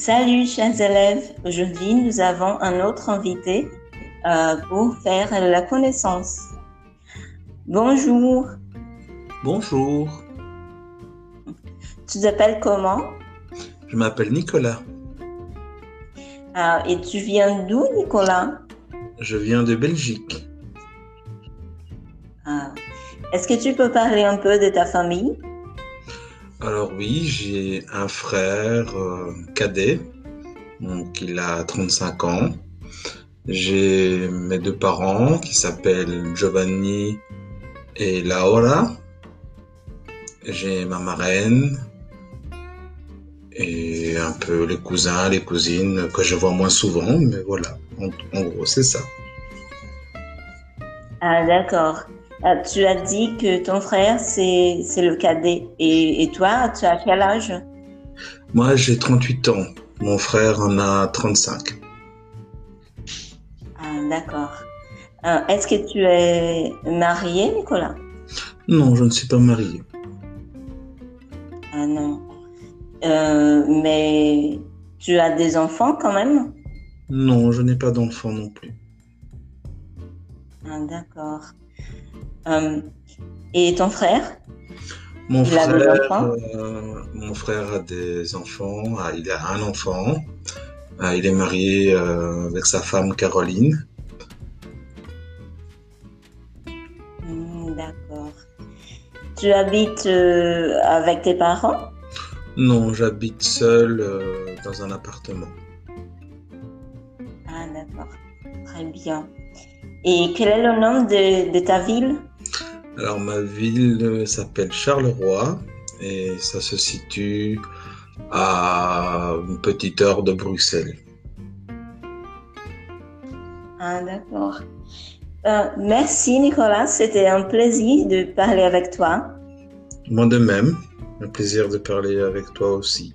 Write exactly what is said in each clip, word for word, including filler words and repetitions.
Salut, chers élèves. Aujourd'hui, nous avons un autre invité euh, pour faire la connaissance. Bonjour. Bonjour. Tu t'appelles comment? Je m'appelle Nicolas. Ah, et tu viens d'où, Nicolas? Je viens de Belgique. Ah. Est-ce que tu peux parler un peu de ta famille? Alors oui, j'ai un frère euh, cadet, donc il a trente-cinq ans. J'ai mes deux parents qui s'appellent Giovanni et Laura. J'ai ma marraine et un peu les cousins, les cousines que je vois moins souvent, mais voilà, en, en gros c'est ça. Ah d'accord. Ah, tu as dit que ton frère, c'est, c'est le cadet. Et, et toi, tu as quel âge? Moi, j'ai trente-huit ans. Mon frère en a trente-cinq. Ah, d'accord. Ah, est-ce que tu es marié, Nicolas? Non, je ne suis pas marié. Ah non. Euh, mais tu as des enfants quand même? Non, je n'ai pas d'enfants non plus. Ah, d'accord. Euh, et ton frère? Mon frère, il a des enfants? Euh, mon frère a des enfants. Ah, il a un enfant. Ah, il est marié euh, avec sa femme Caroline. Mmh, d'accord. Tu habites euh, avec tes parents? Non, j'habite seule euh, dans un appartement. Ah, d'accord. Très bien. Et quel est le nom de, de ta ville? Alors, ma ville s'appelle Charleroi et ça se situe à une petite heure de Bruxelles. Ah, d'accord. Euh, merci, Nicolas. C'était un plaisir de parler avec toi. Moi de même. Un plaisir de parler avec toi aussi.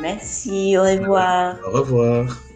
Merci. Au revoir. Au revoir.